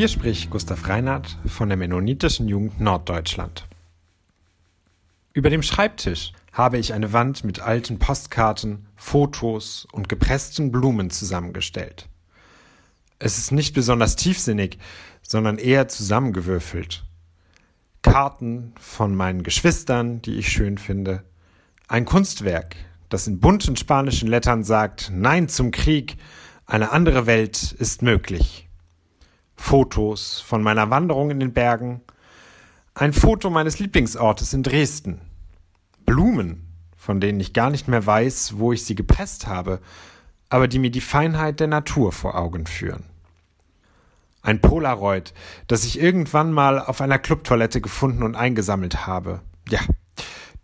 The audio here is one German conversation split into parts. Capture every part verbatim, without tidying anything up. Hier spricht Gustav Reinhardt von der mennonitischen Jugend Norddeutschland. Über dem Schreibtisch habe ich eine Wand mit alten Postkarten, Fotos und gepressten Blumen zusammengestellt. Es ist nicht besonders tiefsinnig, sondern eher zusammengewürfelt. Karten von meinen Geschwistern, die ich schön finde. Ein Kunstwerk, das in bunten spanischen Lettern sagt: Nein zum Krieg, eine andere Welt ist möglich. Fotos von meiner Wanderung in den Bergen. Ein Foto meines Lieblingsortes in Dresden. Blumen, von denen ich gar nicht mehr weiß, wo ich sie gepresst habe, aber die mir die Feinheit der Natur vor Augen führen. Ein Polaroid, das ich irgendwann mal auf einer Clubtoilette gefunden und eingesammelt habe. Ja,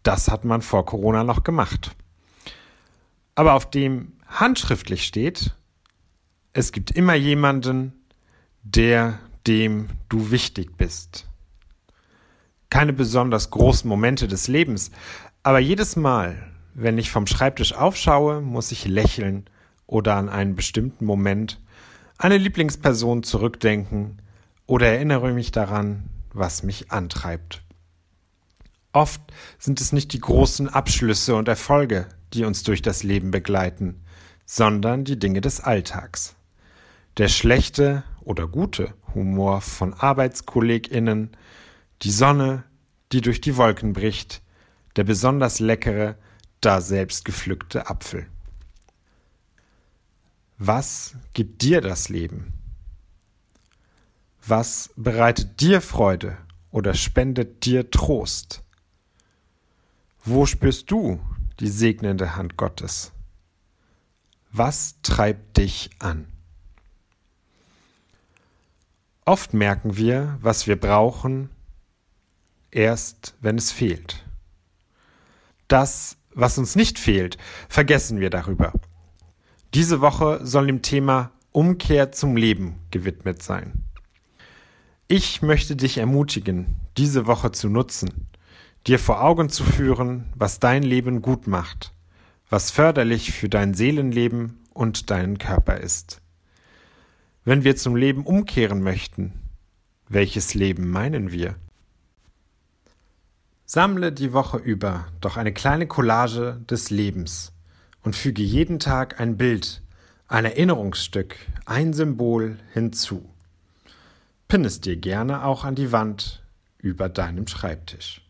das hat man vor Corona noch gemacht. Aber auf dem handschriftlich steht: Es gibt immer jemanden, der dem du wichtig bist. Keine besonders großen Momente des Lebens, aber jedes Mal, wenn ich vom Schreibtisch aufschaue, muss ich lächeln oder an einen bestimmten Moment, eine Lieblingsperson zurückdenken oder erinnere mich daran, was mich antreibt. Oft sind es nicht die großen Abschlüsse und Erfolge, die uns durch das Leben begleiten, sondern die Dinge des Alltags. Der schlechte oder gute Humor von ArbeitskollegInnen, die Sonne, die durch die Wolken bricht, der besonders leckere, da selbst gepflückte Apfel. Was gibt dir das Leben? Was bereitet dir Freude oder spendet dir Trost? Wo spürst du die segnende Hand Gottes? Was treibt dich an? Oft merken wir, was wir brauchen, erst wenn es fehlt. Das, was uns nicht fehlt, vergessen wir darüber. Diese Woche soll dem Thema Umkehr zum Leben gewidmet sein. Ich möchte dich ermutigen, diese Woche zu nutzen, dir vor Augen zu führen, was dein Leben gut macht, was förderlich für dein Seelenleben und deinen Körper ist. Wenn wir zum Leben umkehren möchten, welches Leben meinen wir? Sammle die Woche über doch eine kleine Collage des Lebens und füge jeden Tag ein Bild, ein Erinnerungsstück, ein Symbol hinzu. Pin es dir gerne auch an die Wand über deinem Schreibtisch.